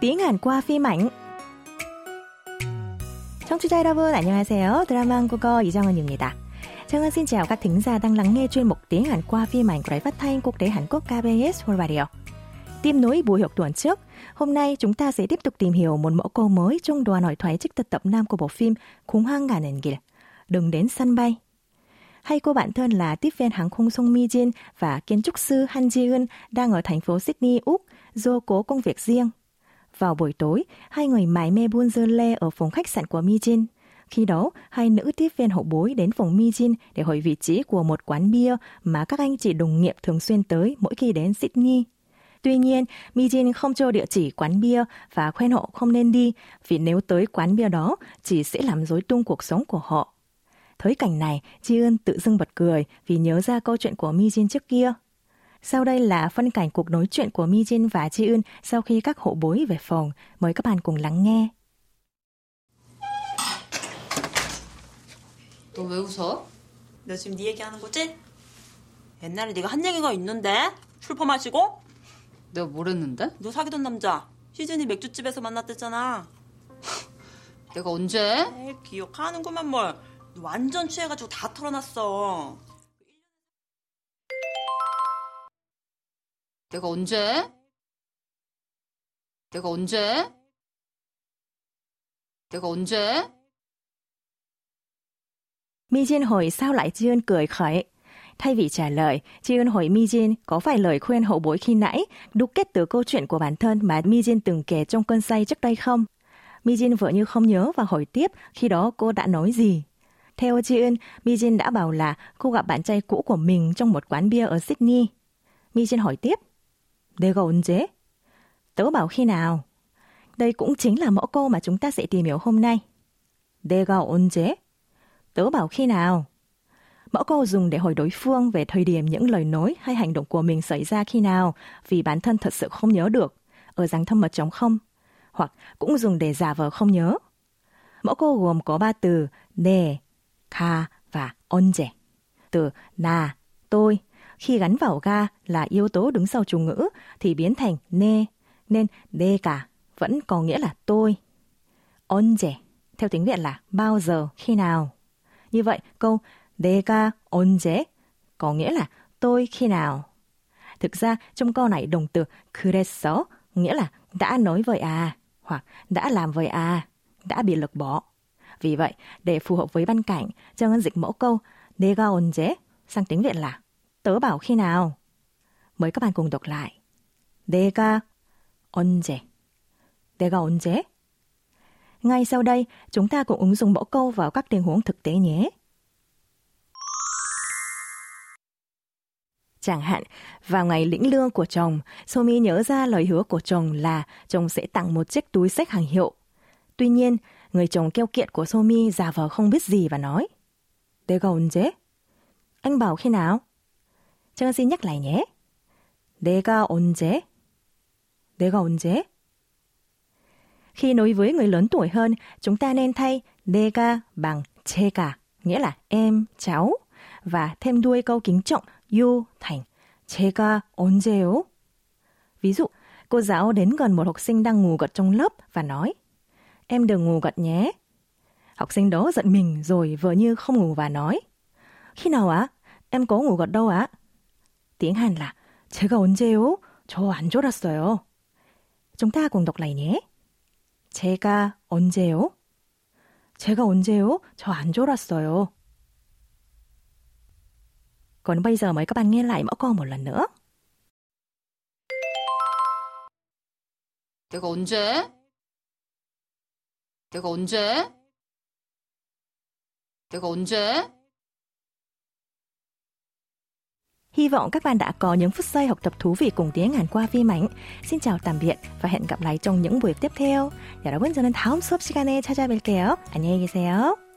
tiếng Hàn qua phim ảnh. 청취자 여러분 안녕하세요. 드라마 한국어 이정은입니다. 정은 xin chào các thính giả đang lắng nghe chuyên mục tiếng Hàn qua phim ảnh của Đài Phát thanh Quốc tế Hàn Quốc KBS World Radio. Tiếp nối buổi học tuần trước, hôm nay chúng ta sẽ tiếp tục tìm hiểu một mẫu câu mới trong đoạn hội thoại trích từ tập nam của bộ phim 공항 가는 길, đừng đến sân bay. Hai cô bạn thân là Tiffany Hằng Khung Song Mi-jin và kiến trúc sư Han Ji-eun đang ở thành phố Sydney, Úc, do cố công việc riêng. Vào buổi tối, hai người mải mê buôn dưa lê ở phòng khách sạn của Mi-jin. Khi đó, hai nữ tiếp viên hậu bối đến phòng Mi-jin để hỏi vị trí của một quán bia mà các anh chị đồng nghiệp thường xuyên tới mỗi khi đến Sydney. Tuy nhiên, Mi-jin không cho địa chỉ quán bia và khuyên họ không nên đi, vì nếu tới quán bia đó, chỉ sẽ làm rối tung cuộc sống của họ. Thấy cảnh này, Ji-eun tự dưng bật cười vì nhớ ra câu chuyện của Mi-jin trước kia. Sau đây là phân cảnh cuộc nói chuyện của Mi-jin và Ji-eun sau khi các hộ bối về phòng. Mời các bạn cùng lắng nghe. 너 왜 웃어? 너 지금 네 얘기하는 거지? 옛날에 네가 한 얘기가 있는데? 술 퍼마시고? 내가 뭘 했는데? 너 사귀던 남자 시즌이 맥주집에서 만났댔잖아. 내가 언제? 에이, 기억하는구만 뭘. 너 완전 취해가지고 다 털어놨어. 내가 언제? 내가 언제? 내가 언제? Mi-jin hỏi sao lại Ji-eun cười khẩy. Thay vì trả lời, Ji-eun hỏi Mi-jin có phải lời khuyên hậu bối khi nãy đúc kết từ câu chuyện của bản thân mà Mi-jin từng kể trong cơn say trước đây không? Mi-jin vợ như không nhớ và hỏi tiếp khi đó cô đã nói gì. Theo Ji-eun, Mi-jin đã bảo là cô gặp bạn trai cũ của mình trong một quán bia ở Sydney. Mi-jin hỏi tiếp, 내가 언제? Tớ bảo khi nào? Đây cũng chính là mẫu câu mà chúng ta sẽ tìm hiểu hôm nay. 내가 언제? Tớ bảo khi nào? Mẫu câu dùng để hỏi đối phương về thời điểm những lời nói hay hành động của mình xảy ra khi nào, vì bản thân thật sự không nhớ được, ở dạng thâm mật trống không, hoặc cũng dùng để giả vờ không nhớ. Mẫu câu gồm có 3 từ 네, 가 và 언제. Từ là tôi, khi gắn vào ga là yếu tố đứng sau chủ ngữ thì biến thành 네, nên 내가 vẫn có nghĩa là tôi. 언제 theo tiếng Việt là bao giờ, khi nào. Như vậy, câu 내가 언제 có nghĩa là tôi khi nào. Thực ra, trong câu này động từ 그랬어 nghĩa là đã nói với à, hoặc đã làm với à, đã bị lược bỏ. Vì vậy, để phù hợp với văn cảnh, Trang Ngân dịch mẫu câu 내가 언제 sang tiếng Việt là tớ bảo khi nào. Mời các bạn cùng đọc lại. 내가 언제. 내가 언제. Ngay sau đây, chúng ta cũng ứng dụng mẫu câu vào các tình huống thực tế nhé. Chẳng hạn, vào ngày lĩnh lương của chồng, Somi nhớ ra lời hứa của chồng là chồng sẽ tặng một chiếc túi xách hàng hiệu. Tuy nhiên, người chồng keo kiệt của Somi giả vờ không biết gì và nói 내가 언제? Anh bảo khi nào? Trang xin nhắc lại nhé. 내가 언제? 내가 언제? Khi nói với người lớn tuổi hơn, chúng ta nên thay 내가 bằng 제가, nghĩa là em, cháu, và thêm đuôi câu kính trọng you thành 제가 언제요? Ví dụ, cô giáo đến gần một học sinh đang ngủ gật trong lớp và nói em đừng ngủ gật nhé. Học sinh đó giật mình rồi vờ như không ngủ và nói khi nào ạ? Em có ngủ gật đâu ạ? Tiếng Hàn là 제가 언제요? 저 안 졸았어요. Chúng ta cùng đọc lại nhé. 제가 언제요? 제가 언제요? 저 안 졸았어요. Còn bây giờ mời các bạn nghe lại mẫu câu một lần nữa. 내가 언제? 내가 언제? 내가 언제? Hy vọng các bạn đã có những phút giây học tập thú vị cùng tiếng Hàn qua phim ảnh. Xin chào tạm biệt và hẹn gặp lại trong những buổi tiếp theo. 여러분, 저는 다음 수업 시간에 찾아뵐게요. 안녕히 계세요.